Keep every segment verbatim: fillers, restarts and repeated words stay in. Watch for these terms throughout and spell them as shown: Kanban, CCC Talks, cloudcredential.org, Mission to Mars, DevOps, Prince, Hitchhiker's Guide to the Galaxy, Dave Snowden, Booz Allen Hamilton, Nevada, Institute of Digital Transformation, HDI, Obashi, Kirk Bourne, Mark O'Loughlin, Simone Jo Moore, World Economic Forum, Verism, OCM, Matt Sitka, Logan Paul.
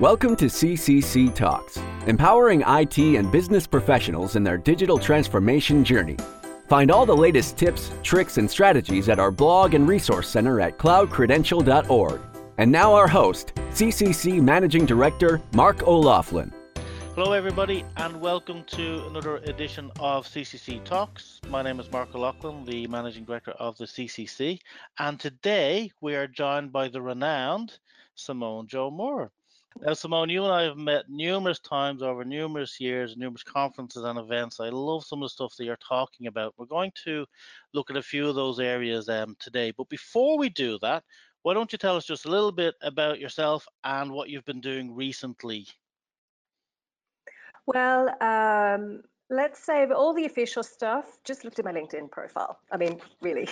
Welcome to C C C Talks, empowering I T and business professionals in their digital transformation journey. Find all the latest tips, tricks, and strategies at our blog and resource center at cloud credential dot org. And now our host, C C C Managing Director, Mark O'Loughlin. Hello everybody, and welcome to another edition of C C C Talks. My name is Mark O'Loughlin, the Managing Director of the C C C. And today we are joined by the renowned Simone Jo Moore. Now, Simone, you and I have met numerous times over numerous years, numerous conferences and events. I love some of the stuff that you're talking about. We're going to look at a few of those areas um, today. But before we do that, why don't you tell us just a little bit about yourself and what you've been doing recently? Well, um, let's say all the official stuff, just looked at my LinkedIn profile. I mean, really.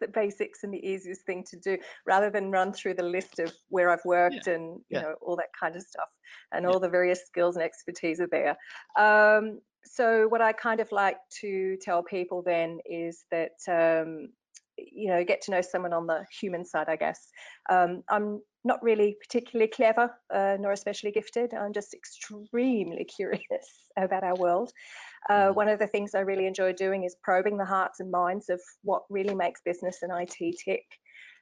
The basics and the easiest thing to do, rather than run through the list of where I've worked yeah. and you yeah. know all that kind of stuff, and yeah. all the various skills and expertise are there. Um, so what I kind of like to tell people then is that um, you know get to know someone on the human side, I guess. Um, I'm not really particularly clever, uh, nor especially gifted. I'm just extremely curious about our world. Uh, one of the things I really enjoy doing is probing the hearts and minds of what really makes business and I T tick.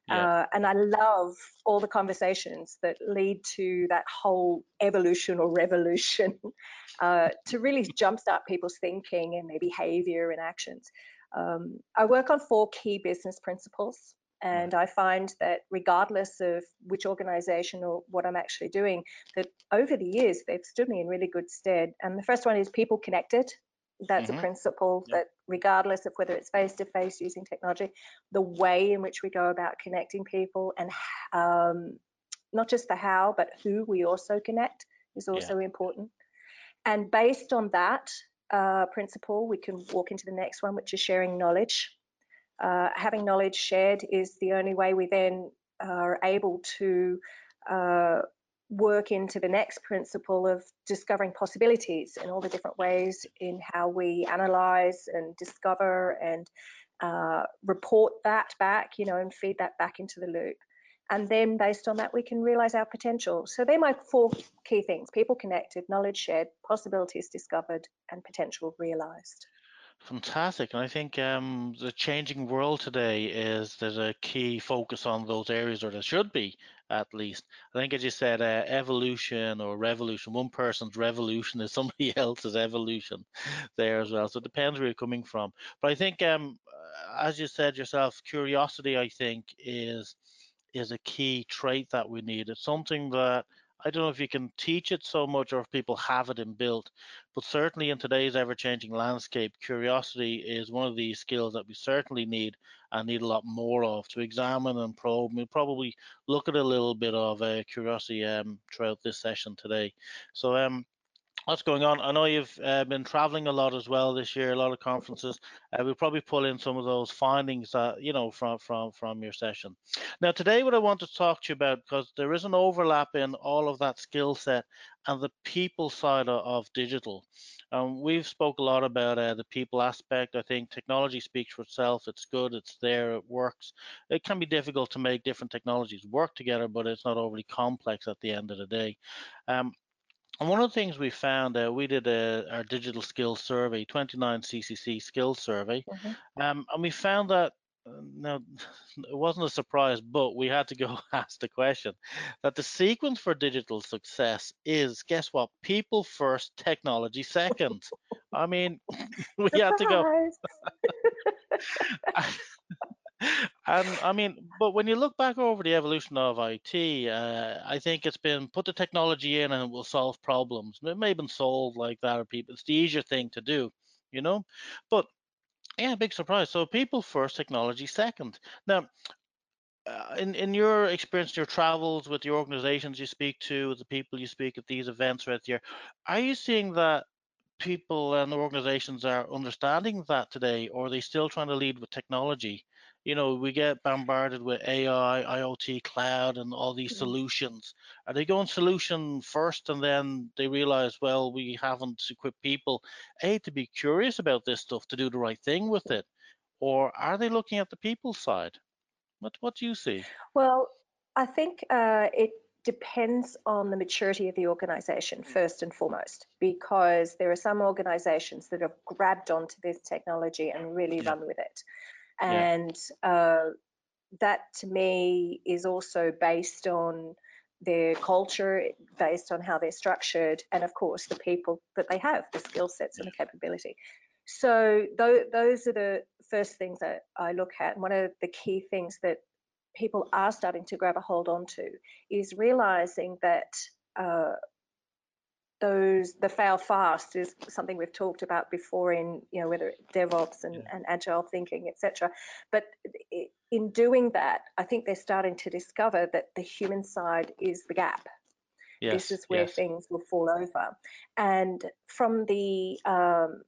Yeah. Uh, and I love all the conversations that lead to that whole evolution or revolution uh, to really jumpstart people's thinking and their behavior and actions. Um, I work on four key business principles. And I find that regardless of which organization or what I'm actually doing, that over the years, they've stood me in really good stead. And the first one is people connected. That's mm-hmm. a principle yep. that regardless of whether it's face-to-face using technology, the way in which we go about connecting people and um, not just the how, but who we also connect is also yeah. important. And based on that uh, principle, we can walk into the next one, which is sharing knowledge. Uh, having knowledge shared is the only way we then are able to uh, work into the next principle of discovering possibilities and all the different ways in how we analyze and discover and uh, report that back, you know, and feed that back into the loop. And then based on that, we can realize our potential. So they're my four key things: people connected, knowledge shared, possibilities discovered, and potential realized. Fantastic. And I think um, the changing world today is there's a key focus on those areas, or there should be at least. I think, as you said, uh, evolution or revolution, one person's revolution is somebody else's evolution there as well. So it depends where you're coming from. But I think, um, as you said yourself, curiosity, I think, is is a key trait that we need. It's something that I don't know if you can teach it so much or if people have it inbuilt, but certainly in today's ever-changing landscape, curiosity is one of these skills that we certainly need and need a lot more of to examine and probe. We'll probably look at a little bit of uh, curiosity um, throughout this session today. So um, what's going on? I know you've uh, been traveling a lot as well this year, a lot of conferences. Uh, we'll probably pull in some of those findings that, you know, from, from, from your session. Now, today what I want to talk to you about, because there is an overlap in all of that skill set and the people side of, of digital. Um, we've spoke a lot about uh, the people aspect. I think technology speaks for itself. It's good, it's there, it works. It can be difficult to make different technologies work together, but it's not overly complex at the end of the day. Um, And one of the things we found, uh, we did a, our digital skills survey, twenty-nine C C C skills survey, mm-hmm. um, and we found that, uh, now it wasn't a surprise, but we had to go ask the question, that the sequence for digital success is, guess what, people first, technology second. I mean, we had to go. And I mean, but when you look back over the evolution of I T, uh, I think it's been put the technology in and it will solve problems. And it may have been sold like that, or people, it's the easier thing to do, you know. But yeah, big surprise. So people first, technology second. Now, uh, in in your experience, your travels with the organizations you speak to, with the people you speak at these events right here, are you seeing that people and organizations are understanding that today, or are they still trying to lead with technology? You know, we get bombarded with A I, I O T, cloud, and all these solutions. Are they going solution first, and then they realize, well, we haven't equipped people, A, to be curious about this stuff, to do the right thing with it? Or are they looking at the people side? What, what do you see? Well, I think uh, it depends on the maturity of the organization first and foremost, because there are some organizations that have grabbed onto this technology and really yeah. run with it. And yeah. uh, that to me is also based on their culture, based on how they're structured, and of course the people that they have, the skill sets and the capability. So th those are the first things that I look at. And one of the key things that people are starting to grab a hold onto is realizing that uh, those the fail fast is something we've talked about before in you know whether DevOps and, yeah. and agile thinking, et cetera. But in doing that, I think they're starting to discover that the human side is the gap. Yes, this is where yes. things will fall over. And from the um,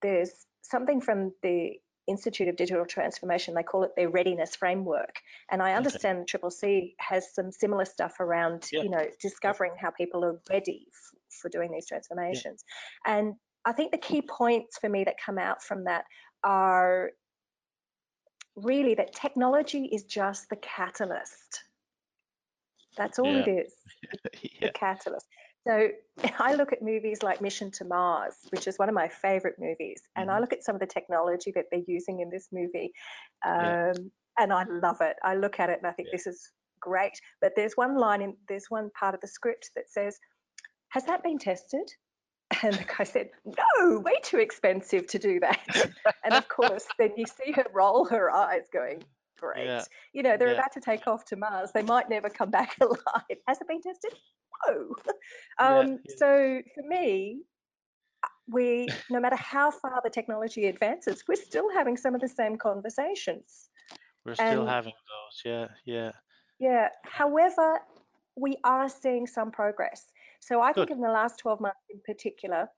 there's something from the Institute of Digital Transformation, they call it their readiness framework. And I understand okay. the C C C has some similar stuff around, yeah. you know, discovering how people are ready for doing these transformations. Yeah. And I think the key points for me that come out from that are really that technology is just the catalyst. That's all yeah. it is, yeah. the catalyst. So I look at movies like Mission to Mars, which is one of my favorite movies, and I look at some of the technology that they're using in this movie, um, yeah. and I love it. I look at it and I think yeah. this is great. But there's one line in there's one part of the script that says, "Has that been tested?" And the guy said, "No, way too expensive to do that." And of course, then you see her roll her eyes, going, "Great, yeah. you know they're yeah. about to take off to Mars. They might never come back alive. Has it been tested?" Oh. Um, yeah, yeah. So for me, we, no matter how far the technology advances, we're still having some of the same conversations. We're still and, having those, yeah, yeah. Yeah, however, we are seeing some progress. So I Good. think in the last twelve months in particular,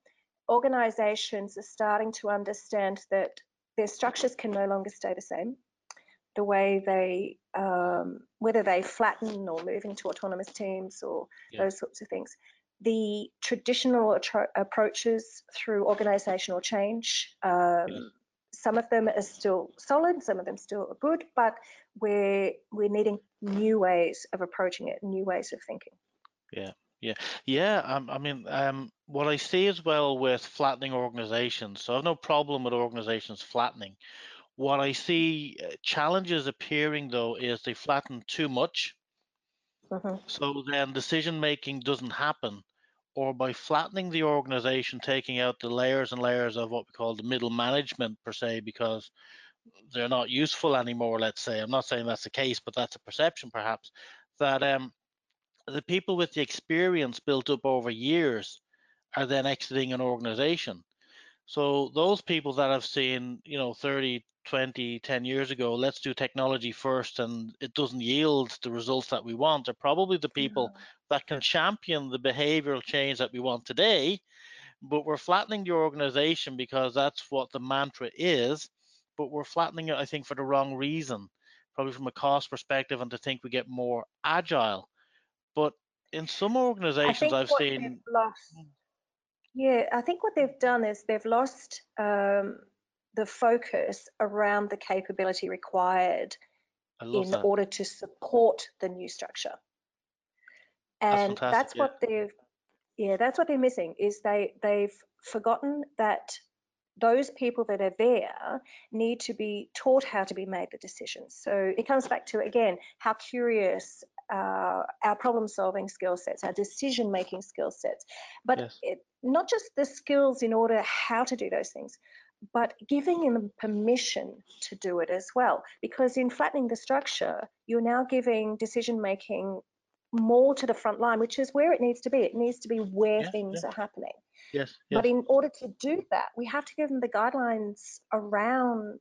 organizations are starting to understand that their structures can no longer stay the same. The way they, um, whether they flatten or move into autonomous teams or yeah. those sorts of things. The traditional approaches through organizational change, um, yeah. some of them are still solid, some of them still are good, but we're, we're needing new ways of approaching it, new ways of thinking. Yeah, yeah, yeah, um, I mean, um, what I see as well with flattening organizations, so I have no problem with organizations flattening. What I see challenges appearing though is they flatten too much. Mm-hmm. So then decision making doesn't happen, or by flattening the organization, taking out the layers and layers of what we call the middle management per se, because they're not useful anymore, let's say. I'm not saying that's the case, but that's a perception perhaps, that um, the people with the experience built up over years are then exiting an organization. So those people that I've seen, you know, thirty, twenty, ten years ago, let's do technology first and it doesn't yield the results that we want, are probably the people yeah. that can champion the behavioral change that we want today, but we're flattening the organization because that's what the mantra is, but we're flattening it, I think, for the wrong reason, probably from a cost perspective and to think we get more agile. But in some organizations I've seen... Yeah, I think what they've done is they've lost um, the focus around the capability required in that. order to support the new structure. And that's, that's yeah. what they've, yeah, that's what they're missing, is they, they've forgotten that those people that are there need to be taught how to be made the decisions. So it comes back to, again, how curious Uh, our problem-solving skill sets, our decision-making skill sets, but yes. it, not just the skills in order how to do those things, but giving them permission to do it as well. Because in flattening the structure, you're now giving decision-making more to the front line, which is where it needs to be. It needs to be where yeah, things yeah. are happening. Yes, yes. But in order to do that, we have to give them the guidelines around.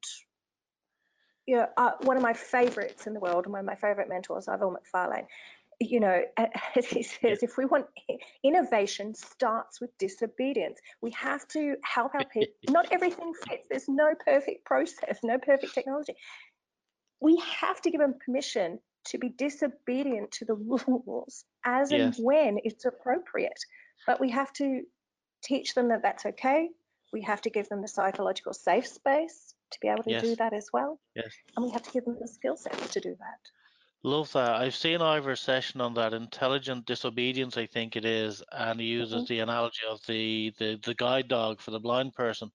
You know, uh, one of my favorites in the world, and one of my favorite mentors, Ivor McFarlane, you know, as he says, yeah. if we want innovation, starts with disobedience. We have to help our people. Not everything fits. There's no perfect process, no perfect technology. We have to give them permission to be disobedient to the rules as yes. and when it's appropriate. But we have to teach them that that's okay. We have to give them the psychological safe space to be able to yes. do that as well, yes. and we have to give them the skill sets to do that. Love that. I've seen Ivor's session on that intelligent disobedience, I think it is, and he uses mm-hmm. the analogy of the, the, the guide dog for the blind person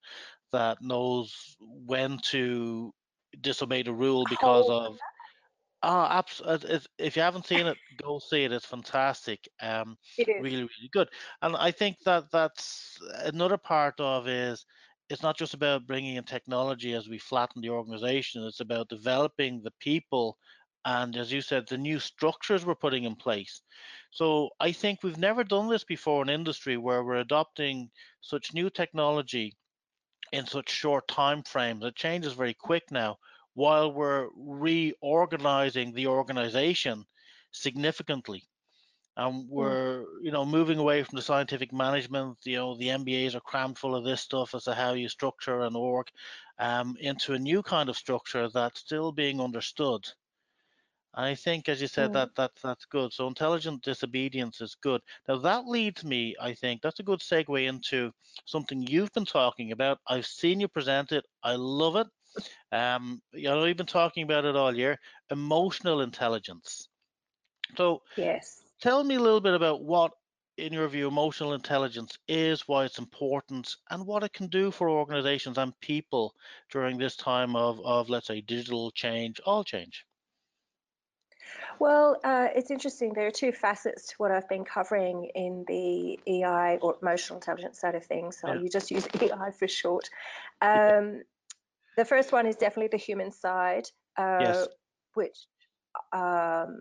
that knows when to disobey the rule because oh. of... Oh, absolutely. If you haven't seen it, go see it. It's fantastic. Um, it is. Really, really good. And I think that that's another part of is it's not just about bringing in technology as we flatten the organization. It's about developing the people and, as you said, the new structures we're putting in place. So I think we've never done this before in industry where we're adopting such new technology in such short time frames. It changes very quick now, while we're reorganizing the organization significantly. And we're, you know, moving away from the scientific management, you know, the M B As are crammed full of this stuff as to how you structure an org, um, into a new kind of structure that's still being understood. And I think, as you said, mm. that, that that's good. So intelligent disobedience is good. Now that leads me, I think, that's a good segue into something you've been talking about. I've seen you present it. I love it. Um, you know, we've been talking about it all year, emotional intelligence. So yes, tell me a little bit about what, in your view, emotional intelligence is, why it's important, and what it can do for organizations and people during this time of, of let's say, digital change, all change. Well, uh, it's interesting. There are two facets to what I've been covering in the E I or emotional intelligence side of things. So yeah. you just use E I for short. Um, yeah. The first one is definitely the human side, uh, yes. which um,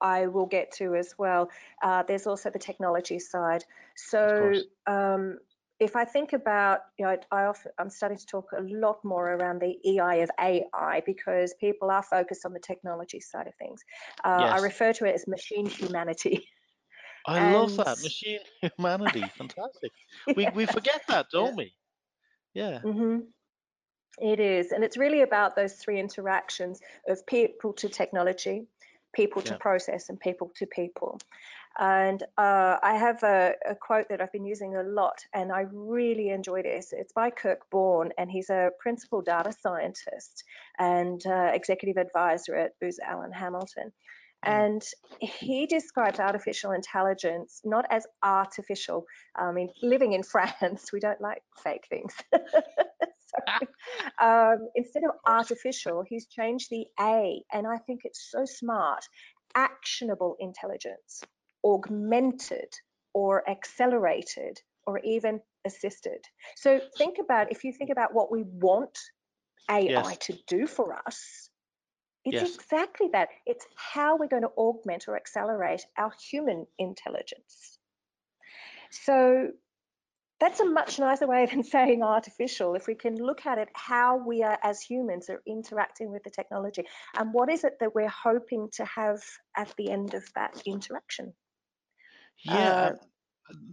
I will get to as well. Uh, there's also the technology side. So um, if I think about, you know, I often, I'm starting to talk a lot more around the E I of A I because people are focused on the technology side of things. Uh, yes. I refer to it as machine humanity. I and... love that, machine humanity, fantastic. yeah. We we forget that, don't yeah. we? Yeah. Mm-hmm. It is, and it's really about those three interactions of people to technology, people yeah. to process, and people to people. And uh, I have a, a quote that I've been using a lot, and I really enjoy this. It's by Kirk Bourne, and he's a principal data scientist and uh, executive advisor at Booz Allen Hamilton. And he describes artificial intelligence not as artificial. I mean, living in France, we don't like fake things. so, um, instead of artificial, he's changed the A, and I think it's so smart. Actionable intelligence, augmented or accelerated or even assisted. So think about, if you think about what we want A I yes. to do for us, it's yes. exactly that. It's how we're going to augment or accelerate our human intelligence. So that's a much nicer way than saying artificial. If we can look at it, how we are as humans are interacting with the technology and what is it that we're hoping to have at the end of that interaction? Yeah. Uh,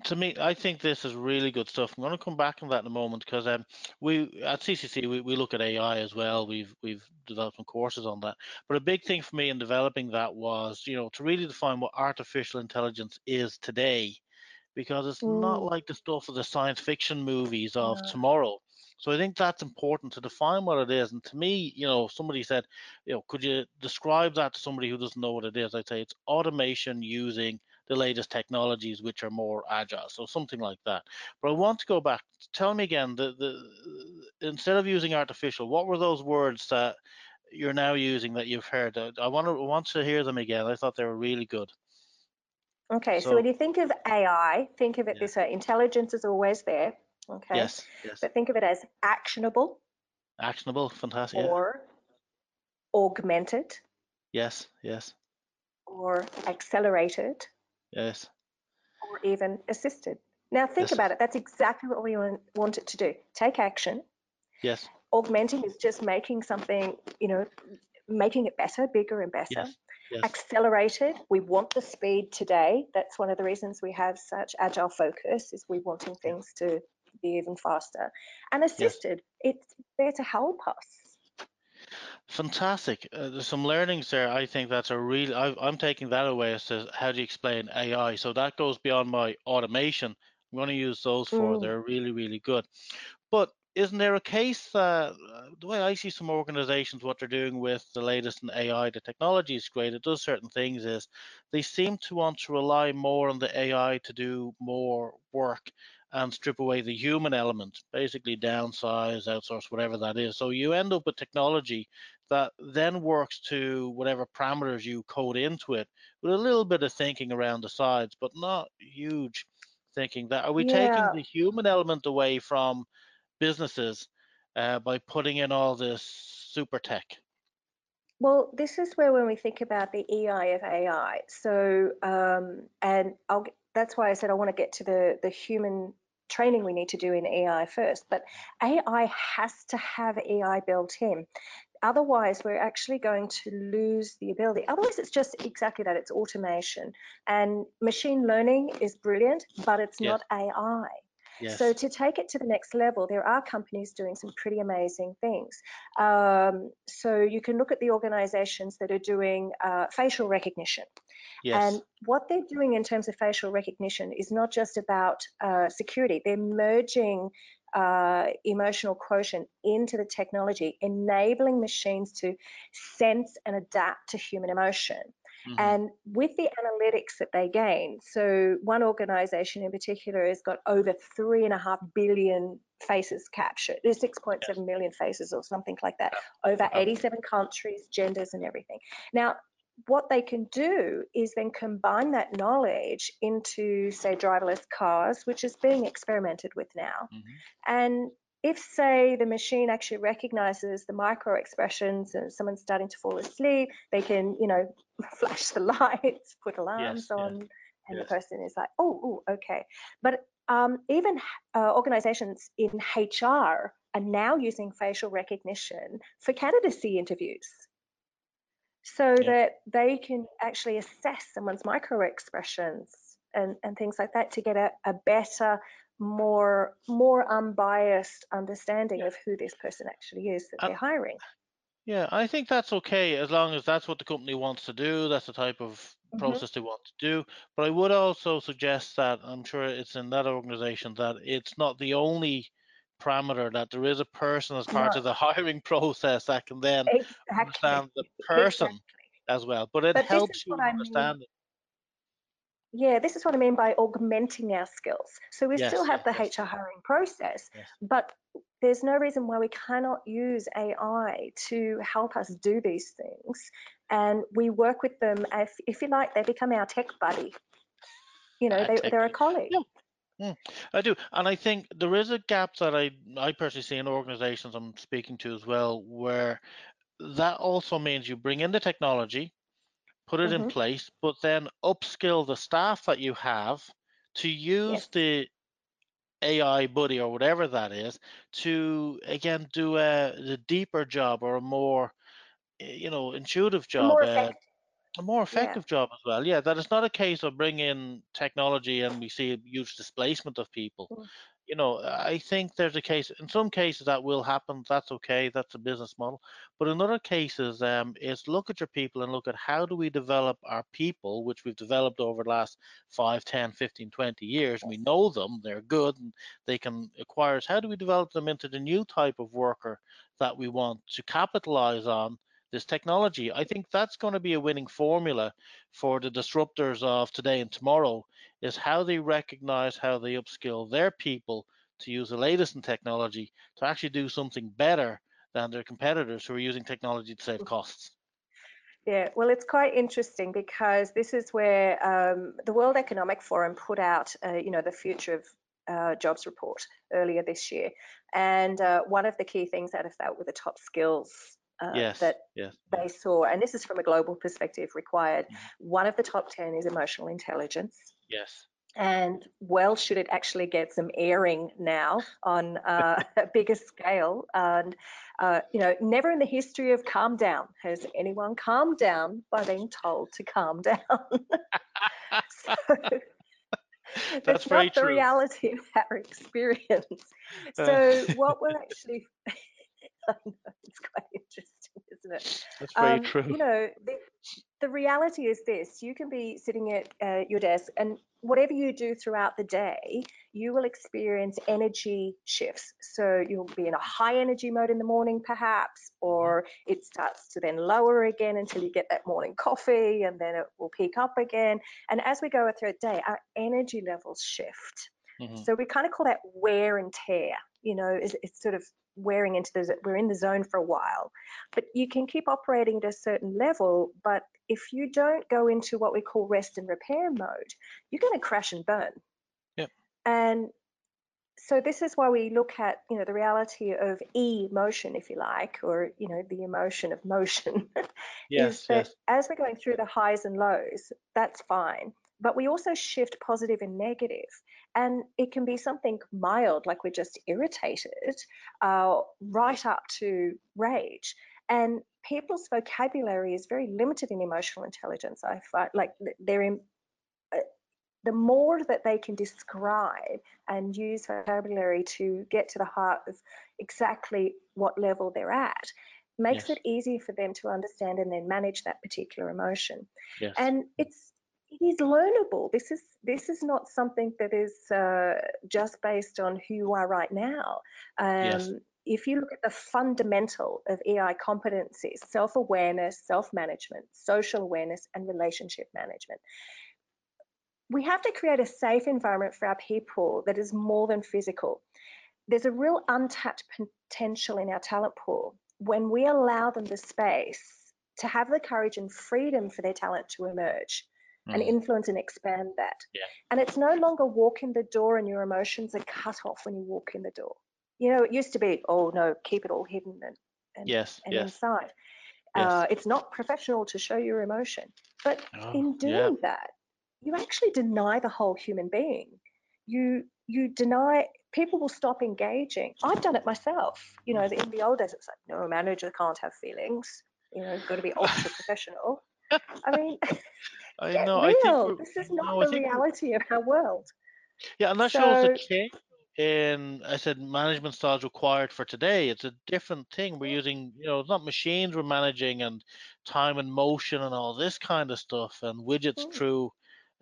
To me, I think this is really good stuff. I'm going to come back on that in a moment because um, we at C C C we, we look at A I as well. We've we've developed some courses on that. But a big thing for me in developing that was, you know, to really define what artificial intelligence is today, because it's mm. not like the stuff of the science fiction movies of no. tomorrow. So I think that's important to define what it is. And to me, you know, somebody said, you know, could you describe that to somebody who doesn't know what it is? I'd say it's automation using the latest technologies, which are more agile, so something like that. But I want to go back. Tell me again, the, the instead of using artificial, what were those words that you're now using that you've heard? I want to want to hear them again. I thought they were really good. Okay, so, so when you think of A I, think of it yeah. this way: intelligence is always there. Okay. Yes. Yes. But think of it as actionable. Actionable, fantastic. Or yeah. augmented. Yes. Yes. Or accelerated. Yes. Or even assisted. Now think yes. about it. That's exactly what we want it to do. Take action. Yes. Augmenting is just making something, you know, making it better, bigger and better. Yes. Yes. Accelerated. We want the speed today. That's one of the reasons we have such agile focus is we wanting things to be even faster. And assisted. Yes. It's there to help us. Fantastic. Uh, there's some learnings there. I think that's a real, I, I'm taking that away as to how do you explain A I. So that goes beyond my automation. I'm going to use those mm. for, they're really, really good. But isn't there a case, uh, the way I see some organizations, what they're doing with the latest in A I, the technology is great, it does certain things, is they seem to want to rely more on the A I to do more work and strip away the human element, basically downsize, outsource, whatever that is. So you end up with technology that then works to whatever parameters you code into it, with a little bit of thinking around the sides, but not huge thinking. That are we yeah. taking the human element away from businesses uh, by putting in all this super tech? Well, this is where when we think about the E I of A I, so um, and I'll, that's why I said I want to get to the the human training we need to do in A I first. But A I has to have E I built in. Otherwise, we're actually going to lose the ability. Otherwise, it's just exactly that. It's automation, and machine learning is brilliant, but it's yeah. not A I. Yes. So to take it to the next level, there are companies doing some pretty amazing things. Um, so you can look at the organizations that are doing uh, facial recognition. Yes. And what they're doing in terms of facial recognition is not just about uh, security. They're merging uh, emotional quotient into the technology, enabling machines to sense and adapt to human emotion. Mm-hmm. And with the analytics that they gain, so one organization in particular has got over three and a half billion faces captured, there's six point seven yes. million faces or something like that, over eighty-seven countries, genders and everything. Now, what they can do is then combine that knowledge into, say, driverless cars, which is being experimented with now. Mm-hmm. And if, say, the machine actually recognizes the micro expressions and someone's starting to fall asleep, they can, you know, flash the lights, put alarms yes, on, yes, and yes. the person is like, oh, ooh, okay. But um, even uh, organizations in H R are now using facial recognition for candidacy interviews, so yeah. that they can actually assess someone's micro expressions and, and things like that to get a, a better, more more unbiased understanding yeah. of who this person actually is that uh, they're hiring. Yeah, I think that's okay, as long as that's what the company wants to do, that's the type of mm-hmm. process they want to do. But I would also suggest that, I'm sure it's in that organization, that it's not the only parameter, that there is a person as part no. of the hiring process that can then exactly. understand the person exactly. as well. But it but helps you understand I mean. it. Yeah, this is what I mean by augmenting our skills. So we yes, still have yes, the yes. H R hiring process, yes. but there's no reason why we cannot use A I to help us do these things. And we work with them, if, if you like, they become our tech buddy. You know, they, they're a colleague. Yeah. Mm, I do, and I think there is a gap that I, I personally see in organizations I'm speaking to as well, where that also means you bring in the technology, put it mm-hmm. in place, but then upskill the staff that you have to use yes. the A I buddy or whatever that is to, again, do a, a deeper job or a more, you know, intuitive job, more uh, a more effective yeah. job as well. Yeah, that it's not a case of bringing in technology and we see a huge displacement of people. Mm. You know, I think there's a case, in some cases that will happen, that's okay, that's a business model. But in other cases, um, is look at your people and look at how do we develop our people, which we've developed over the last five, ten, fifteen, twenty years. We know them, they're good, and they can acquire us. How do we develop them into the new type of worker that we want to capitalize on this technology? I think that's going to be a winning formula for the disruptors of today and tomorrow, is how they recognize, how they upskill their people to use the latest in technology to actually do something better than their competitors who are using technology to save costs. Yeah, well, it's quite interesting because this is where um, the World Economic Forum put out, uh, you know, the future of Uh, jobs report earlier this year, and uh, one of the key things out of that were the top skills uh, yes, that yes, they yes. saw, and this is from a global perspective required. Mm-hmm. One of the top ten is emotional intelligence. Yes. And well, should it actually get some airing now on uh, a bigger scale? And uh, you know, never in the history of calm down has anyone calmed down by being told to calm down. so, That's, That's not the true. reality of our experience. So uh, what we're actually, I know, it's quite interesting, isn't it? That's very um, true. You know, the, the reality is this, you can be sitting at uh, your desk and whatever you do throughout the day, you will experience energy shifts. So you'll be in a high energy mode in the morning perhaps, or it starts to then lower again until you get that morning coffee, and then it will peak up again. And as we go through the day, our energy levels shift. Mm-hmm. So we kind of call that wear and tear, you know, it's, it's sort of wearing into the, we're in the zone for a while, but you can keep operating at a certain level. But if you don't go into what we call rest and repair mode, you're going to crash and burn. Yep. And so this is why we look at, you know, the reality of e-motion, if you like, or, you know, the emotion of motion. Yes, is that yes. As we're going through the highs and lows, that's fine. But we also shift positive and negative. And it can be something mild, like we're just irritated, uh, right up to rage. And people's vocabulary is very limited in emotional intelligence. I find like they're in, uh, the more that they can describe and use vocabulary to get to the heart of exactly what level they're at, makes yes. it easy for them to understand and then manage that particular emotion. Yes. And it's It is learnable. This is this is not something that is uh, just based on who you are right now. Um, yes. If you look at the fundamental of E I competencies, self-awareness, self-management, social awareness, and relationship management, we have to create a safe environment for our people that is more than physical. There's a real untapped potential in our talent pool when we allow them the space to have the courage and freedom for their talent to emerge and influence and expand that. Yeah. And it's no longer walk in the door and your emotions are cut off when you walk in the door. You know, it used to be, oh no, keep it all hidden and, and, yes, and yes. inside. Yes. Uh, it's not professional to show your emotion. But oh, in doing yeah. that, you actually deny the whole human being. You you deny, people will stop engaging. I've done it myself. You know, in the old days, it's like, no, a manager can't have feelings. You know, you've got to be ultra professional. I mean, I get know. Real. I think this is not no, the think, reality of our world. Yeah, I'm not so, sure it's a change in, I said, management styles required for today. It's a different thing. We're using, you know, it's not machines we're managing and time and motion and all this kind of stuff and widgets mm. through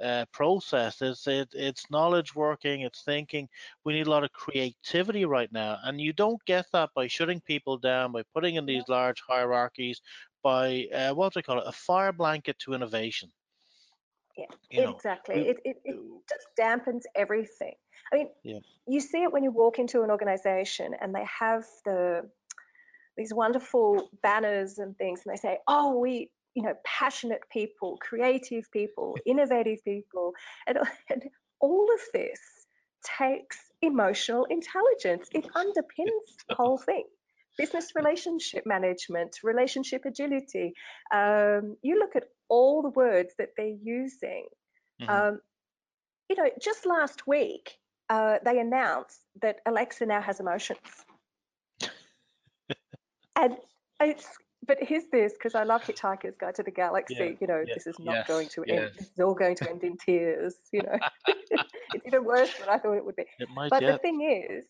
uh, processes. It, it's knowledge working, it's thinking. We need a lot of creativity right now. And you don't get that by shutting people down, by putting in these yeah. large hierarchies, by, uh, what do I call it, a fire blanket to innovation. Yeah, you exactly. Know, it, it, it just dampens everything. I mean, yeah. you see it when you walk into an organization and they have the these wonderful banners and things, and they say, oh, we, you know, passionate people, creative people, innovative people. And, and all of this takes emotional intelligence. It underpins the whole thing. Business relationship management, relationship agility. Um, you look at all the words that they're using. Mm-hmm. um, you know, just last week, uh, they announced that Alexa now has emotions. and it's, but here's this, because I love Hitchhiker's Guide to the Galaxy. Yeah, you know, yeah, this is not yes, going to yes. end. It's all going to end in tears. You know, it's even worse than I thought it would be. It might, but yeah. the thing is,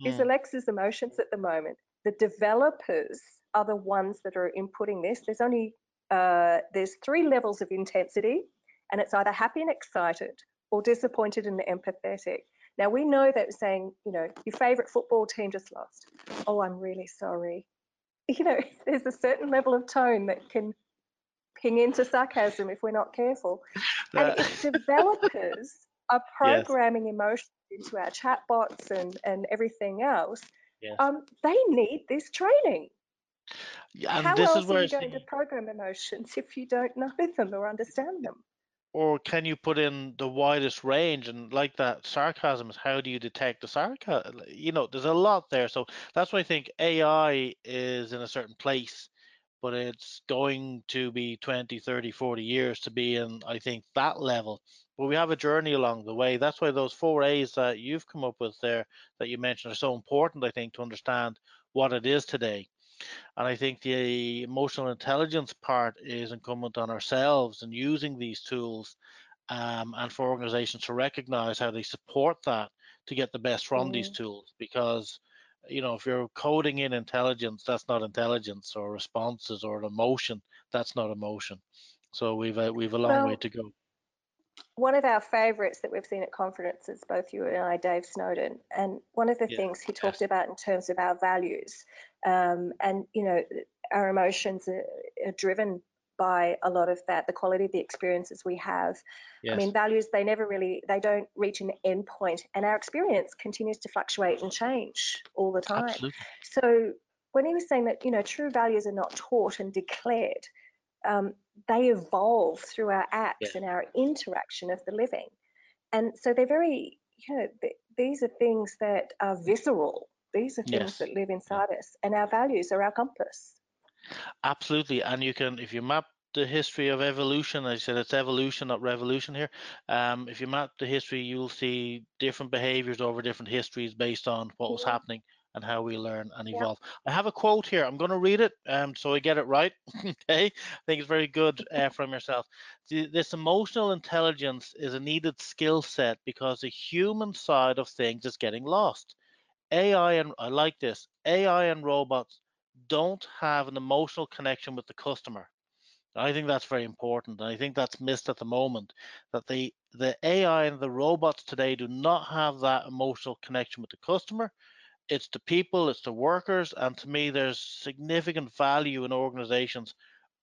mm. is Alexa's emotions at the moment. The developers are the ones that are inputting this. There's only uh, there's three levels of intensity, and it's either happy and excited or disappointed and empathetic. Now we know that saying, you know, your favorite football team just lost. Oh, I'm really sorry. You know, there's a certain level of tone that can ping into sarcasm if we're not careful. And if developers are programming yes. emotions into our chatbots and and everything else. Yes. Um, they need this training. And How this else is where are you going to program emotions if you don't know them or understand them? Or can you put in the widest range? And like that sarcasm is, how do you detect the sarcasm? You know, there's a lot there. So that's why I think A I is in a certain place, but it's going to be twenty, thirty, forty years to be in, I think, that level. But we have a journey along the way. That's why those four A's that you've come up with there that you mentioned are so important, I think, to understand what it is today. And I think the emotional intelligence part is incumbent on ourselves and using these tools um, and for organizations to recognize how they support that to get the best from mm. these tools. Because, you know, if you're coding in intelligence, that's not intelligence, or responses or an emotion, that's not emotion. So we've uh, we've a long well, way to go. One of our favorites that we've seen at conferences, both you and I, Dave Snowden, and one of the yeah, things he talked yes. about in terms of our values, um, and you know, our emotions are, are driven by a lot of that, the quality of the experiences we have. Yes. I mean, values, they never really, they don't reach an end point, and our experience continues to fluctuate and change all the time. Absolutely. So when he was saying that, you know, true values are not taught and declared, um, they evolve through our acts yeah. and our interaction of the living. And so they're very, you know, th these are things that are visceral. These are things yes. that live inside yeah. us, and our values are our compass. Absolutely. And you can, if you map the history of evolution, I said it's evolution, not revolution here. Um, if you map the history, you'll see different behaviors over different histories based on what was yeah. happening and how we learn and evolve. Yeah. I have a quote here. I'm going to read it um, so I get it right. Okay, I think it's very good uh, from yourself. This emotional intelligence is a needed skill set because the human side of things is getting lost. A I and I like this. A I and robots don't have an emotional connection with the customer. I think that's very important, and I think that's missed at the moment, that the the A I and the robots today do not have that emotional connection with the customer. It's the people, it's the workers, and to me there's significant value in organizations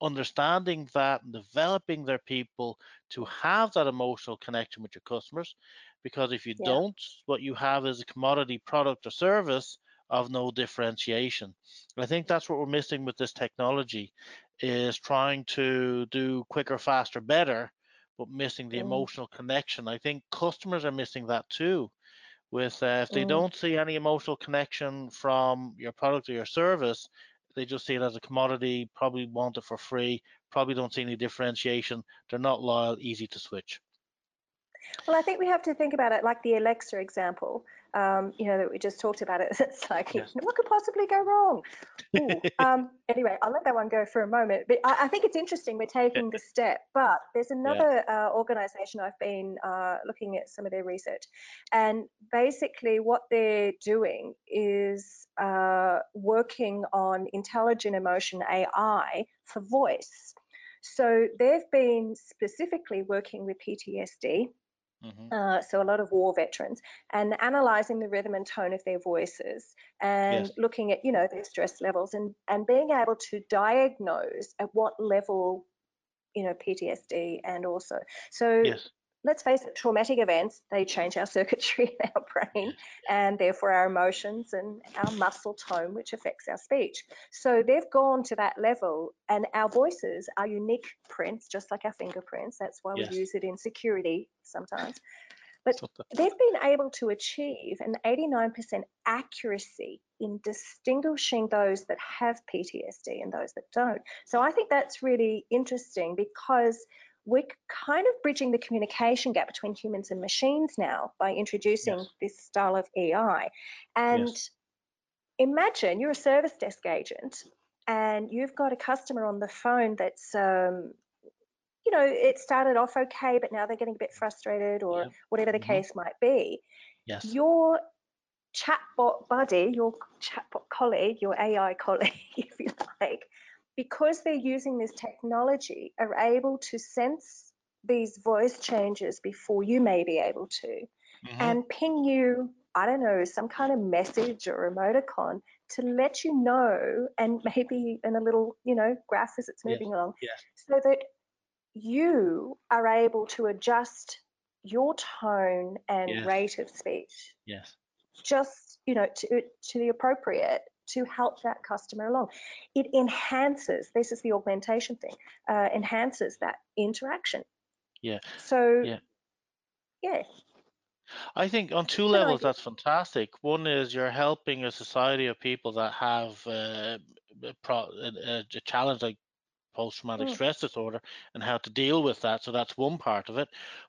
understanding that and developing their people to have that emotional connection with your customers, because if you yeah. don't, what you have is a commodity product or service of no differentiation. And I think that's what we're missing with this technology, is trying to do quicker, faster, better, but missing the mm. emotional connection. I think customers are missing that too. With uh, if they mm. don't see any emotional connection from your product or your service, they just see it as a commodity, probably want it for free, probably don't see any differentiation. They're not loyal, easy to switch. Well, I think we have to think about it like the Alexa example, um, you know, that we just talked about. It. It's like, yes. what could possibly go wrong? Ooh, um, anyway, I'll let that one go for a moment. But I, I think it's interesting we're taking the step. But there's another yeah. uh, organisation I've been uh, looking at some of their research, and basically what they're doing is uh, working on intelligent emotion A I for voice. So they've been specifically working with P T S D. Uh, so a lot of war veterans, and analyzing the rhythm and tone of their voices, and yes. looking at, you know, their stress levels, and and being able to diagnose at what level, you know, P T S D, and also so yes. let's face it, traumatic events, they change our circuitry in our brain, and therefore our emotions and our muscle tone, which affects our speech. So they've gone to that level, and our voices are unique prints, just like our fingerprints. That's why yes. we use it in security sometimes. But they've been able to achieve an eighty-nine percent accuracy in distinguishing those that have P T S D and those that don't. So I think that's really interesting, because we're kind of bridging the communication gap between humans and machines now by introducing yes. this style of A I. And yes. imagine you're a service desk agent, and you've got a customer on the phone that's, um, you know, it started off okay, but now they're getting a bit frustrated, or yeah. whatever the mm-hmm. case might be. Yes. Your chatbot buddy, your chatbot colleague, your A I colleague, if you like, because they're using this technology, are able to sense these voice changes before you may be able to, mm-hmm. and ping you, I don't know, some kind of message or emoticon to let you know, and maybe in a little, you know, graph as it's moving yes. along, yes. so that you are able to adjust your tone and yes. rate of speech. Yes. Just, you know, to, to the appropriate, to help that customer along. It enhances, this is the augmentation thing, uh, enhances that interaction. Yeah. So, yeah. yeah. I think on two levels that's fantastic. One is you're helping a society of people that have uh, a, pro a, a challenge like post-traumatic mm. stress disorder, and how to deal with that. So that's one part of it.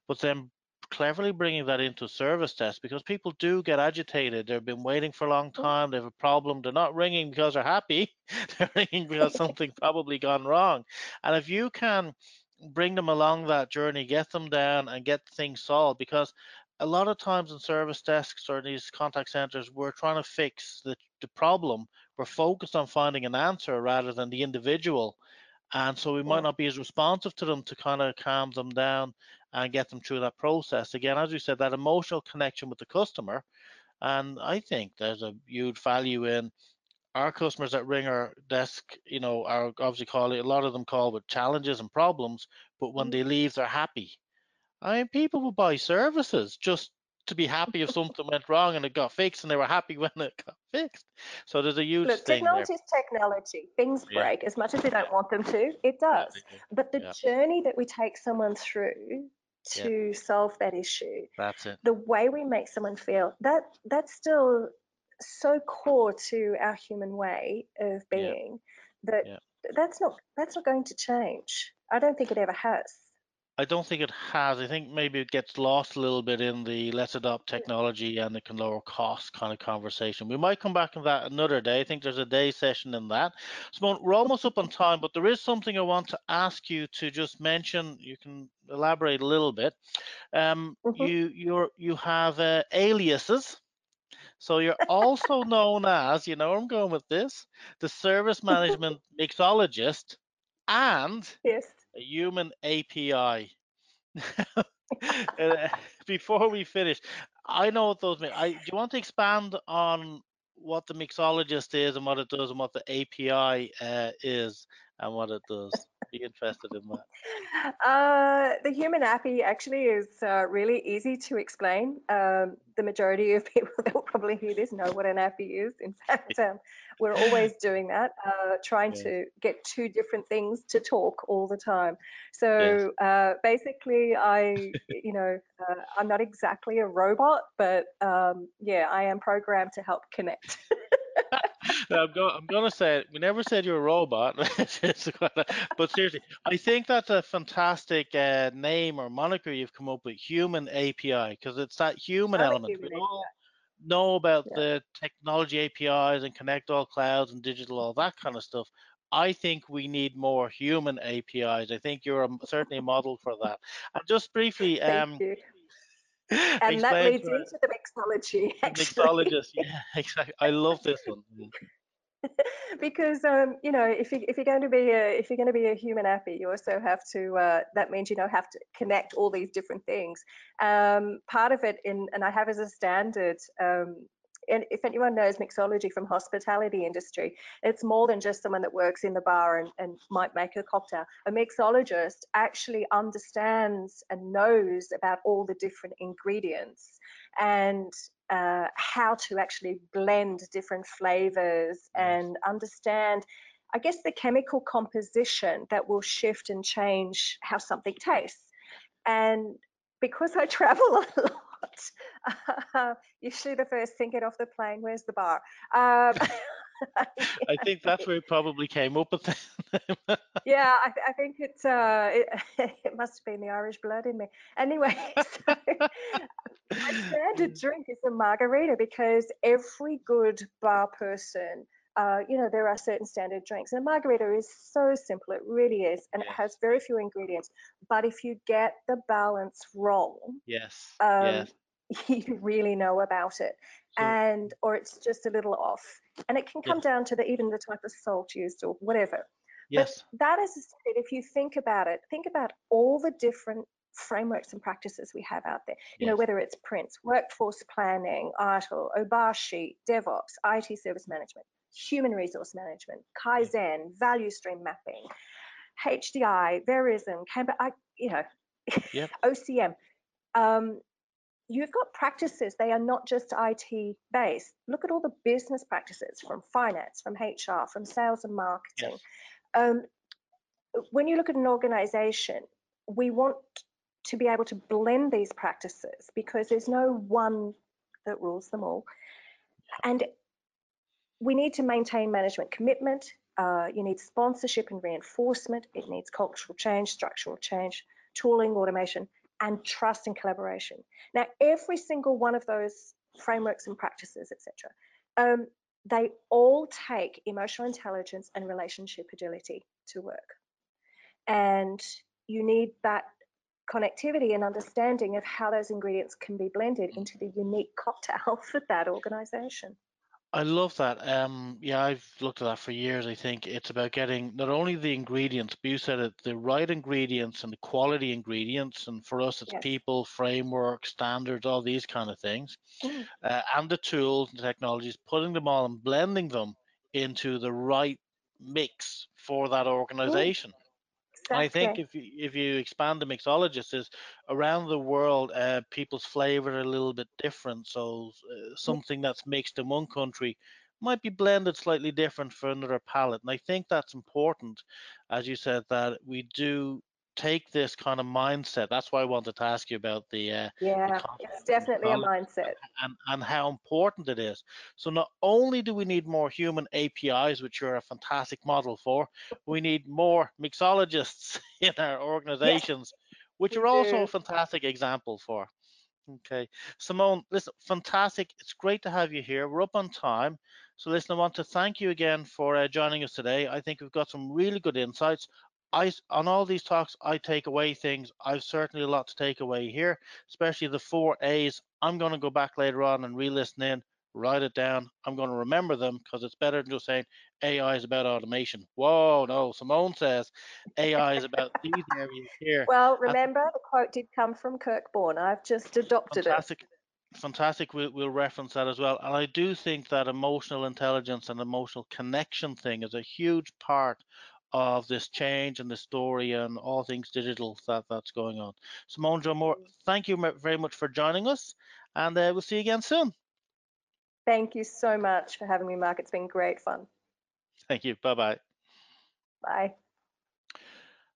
But then cleverly bringing that into service desk, because people do get agitated. They've been waiting for a long time. They have a problem. They're not ringing because they're happy. They're ringing because something probably gone wrong. And if you can bring them along that journey, get them down and get things solved, because a lot of times in service desks or in these contact centers, we're trying to fix the, the problem. We're focused on finding an answer rather than the individual. And so we might not be as responsive to them to kind of calm them down and get them through that process. Again, as you said, that emotional connection with the customer. And I think there's a huge value in our customers that ring our desk, you know, are obviously calling, a lot of them call with challenges and problems, but when they leave, they're happy. I mean, people will buy services just to be happy if something went wrong and it got fixed, and they were happy when it got fixed. So there's a huge Look, thing technology there. Is technology. Things break yeah. as much as we don't yeah. want them to. It does. Yeah. But the yeah. journey that we take someone through to yeah. solve that issue, that's it. The way we make someone feel, that that's still so core to our human way of being yeah. that yeah. that's not that's not going to change. I don't think it ever has. I don't think it has. I think maybe it gets lost a little bit in the let's adopt technology and it can lower cost kind of conversation. We might come back to that another day. I think there's a day session in that. Simone, we're almost up on time, but there is something I want to ask you to just mention. You can elaborate a little bit. Um, mm-hmm. You you're, you have uh, aliases. So you're also known as, you know where I'm going with this, the service management mixologist and... Yes. A human A P I. Before we finish, I know what those mean. I, do you want to expand on what the mixologist is and what it does, and what the A P I uh, is and what it does? Be interested in that. Uh, the human A P I actually is uh, really easy to explain. Um, the majority of people that will probably hear this know what an A P I is. In fact, um, we're always doing that, uh, trying yeah. to get two different things to talk all the time. So yes. uh, basically, I, you know, uh, I'm not exactly a robot, but um, yeah, I am programmed to help connect. No, I'm, go, I'm going to say it. We never said you're a robot, but seriously, I think that's a fantastic uh, name or moniker you've come up with, human A P I, because it's that human I'm element. Human we all A P I. Know about yeah. the technology A P Is and connect all clouds and digital, all that kind of stuff. I think we need more human A P Is. I think you're a, certainly a model for that. And just briefly, Thank um, you. And that leads to into the mixology. Actually. Mixologist, yeah, exactly. I love this one. Because um, you know, if you if you're going to be a if you're going to be a human A P I, you also have to. Uh, that means you know have to connect all these different things. Um, part of it in and I have as a standard. Um, And if anyone knows mixology from hospitality industry, it's more than just someone that works in the bar and, and might make a cocktail. A mixologist actually understands and knows about all the different ingredients and uh, how to actually blend different flavors and understand, I guess, the chemical composition that will shift and change how something tastes. And because I travel a lot, Uh, usually the first thing get off the plane, where's the bar? Um, I think that's where it probably came up with that. Yeah, I, th I think it's uh, it, it must have been the Irish blood in me. Anyway, so my standard drink is a margarita because every good bar person, uh, you know, there are certain standard drinks, and a margarita is so simple, it really is, and yes. it has very few ingredients. But if you get the balance wrong, yes, um, yes. you really know about it, sure. and or it's just a little off, and it can come yes. down to the even the type of salt used or whatever. Yes, but that is if you think about it, think about all the different frameworks and practices we have out there. You yes. know, whether it's Prince, workforce planning, I T I L, Obashi, DevOps, I T service management, human resource management, Kaizen, value stream mapping, H D I, Verism, Kanban, I, you know, yep. O C M. Um, You've got practices, they are not just I T based. Look at all the business practices from finance, from H R, from sales and marketing. Yes. Um, when you look at an organization, we want to be able to blend these practices because there's no one that rules them all. And we need to maintain management commitment. Uh, you need sponsorship and reinforcement. It needs cultural change, structural change, tooling, automation, and trust and collaboration. Now, every single one of those frameworks and practices, et cetera, um, they all take emotional intelligence and relationship agility to work. And you need that connectivity and understanding of how those ingredients can be blended into the unique cocktail for that organization. I love that. Um, yeah, I've looked at that for years. I think it's about getting not only the ingredients, but you said it, the right ingredients and the quality ingredients. And for us, it's yes. people, framework, standards, all these kind of things, mm-hmm. uh, and the tools and technologies, putting them all and blending them into the right mix for that organization. Mm-hmm. That's I think good. if you if you expand the mixologists, is around the world, uh, people's flavor are a little bit different. So uh, something that's mixed in one country might be blended slightly different for another palate. And I think that's important, as you said, that we do take this kind of mindset. That's why I wanted to ask you about the uh, yeah, the it's definitely a mindset and and how important it is. So not only do we need more human A P Is, which you're a fantastic model for, we need more mixologists in our organizations, yes, which are also do. a fantastic example for. Okay, Simone, listen, fantastic. It's great to have you here. We're up on time. So listen, I want to thank you again for uh, joining us today. I think we've got some really good insights. I, on all these talks, I take away things. I've certainly a lot to take away here, especially the four A's. I'm going to go back later on and re-listen in, write it down. I'm going to remember them because it's better than just saying A I is about automation. Whoa, no, Simone says A I is about these areas here. Well, remember, and the quote did come from Kirk Bourne. I've just adopted fantastic. it. Fantastic. We'll, we'll reference that as well. And I do think that emotional intelligence and emotional connection thing is a huge part of this change and the story and all things digital that that's going on. Simone Jo Moore, thank you very much for joining us, and uh, we'll see you again soon. Thank you so much for having me, Mark. It's been great fun. Thank you. Bye-bye. Bye.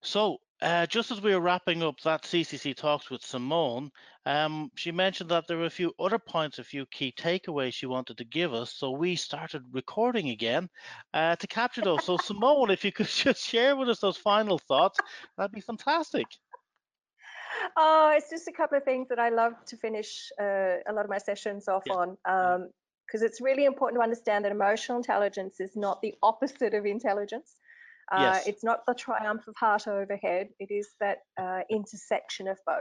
So uh, just as we were wrapping up that C C C Talks with Simone, um, she mentioned that there were a few other points, a few key takeaways she wanted to give us, so we started recording again uh, to capture those. So Simone, if you could just share with us those final thoughts, that'd be fantastic. Oh, it's just a couple of things that I love to finish uh, a lot of my sessions off yeah. on, because um, it's really important to understand that emotional intelligence is not the opposite of intelligence. Uh, yes. It's not the triumph of heart overhead. It is that uh, intersection of both.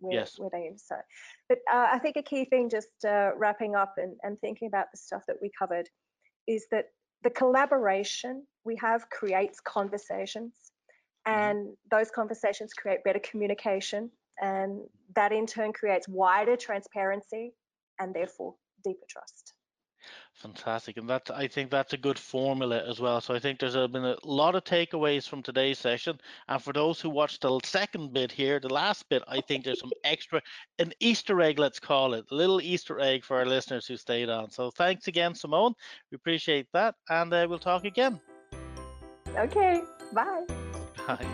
Where, yes. Where they intersect. But uh, I think a key thing, just uh, wrapping up and, and thinking about the stuff that we covered, is that the collaboration we have creates conversations, and those conversations create better communication, and that in turn creates wider transparency and therefore deeper trust. Fantastic. And that's, I think that's a good formula as well. So I think there's been a lot of takeaways from today's session. And for those who watched the second bit here, the last bit, I think there's some extra, an Easter egg, let's call it, a little Easter egg for our listeners who stayed on. So thanks again, Simone. We appreciate that. And uh, we'll talk again. Okay. Bye. Bye.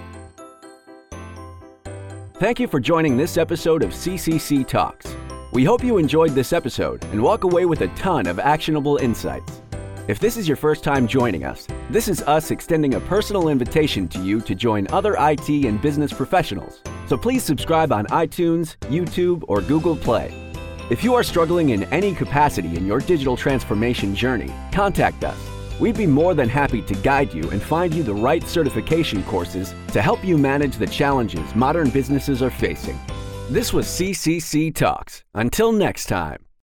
Thank you for joining this episode of C C C Talks. We hope you enjoyed this episode and walk away with a ton of actionable insights. If this is your first time joining us, this is us extending a personal invitation to you to join other I T and business professionals. So please subscribe on iTunes, YouTube, or Google Play. If you are struggling in any capacity in your digital transformation journey, contact us. We'd be more than happy to guide you and find you the right certification courses to help you manage the challenges modern businesses are facing. This was C C C Talks. Until next time.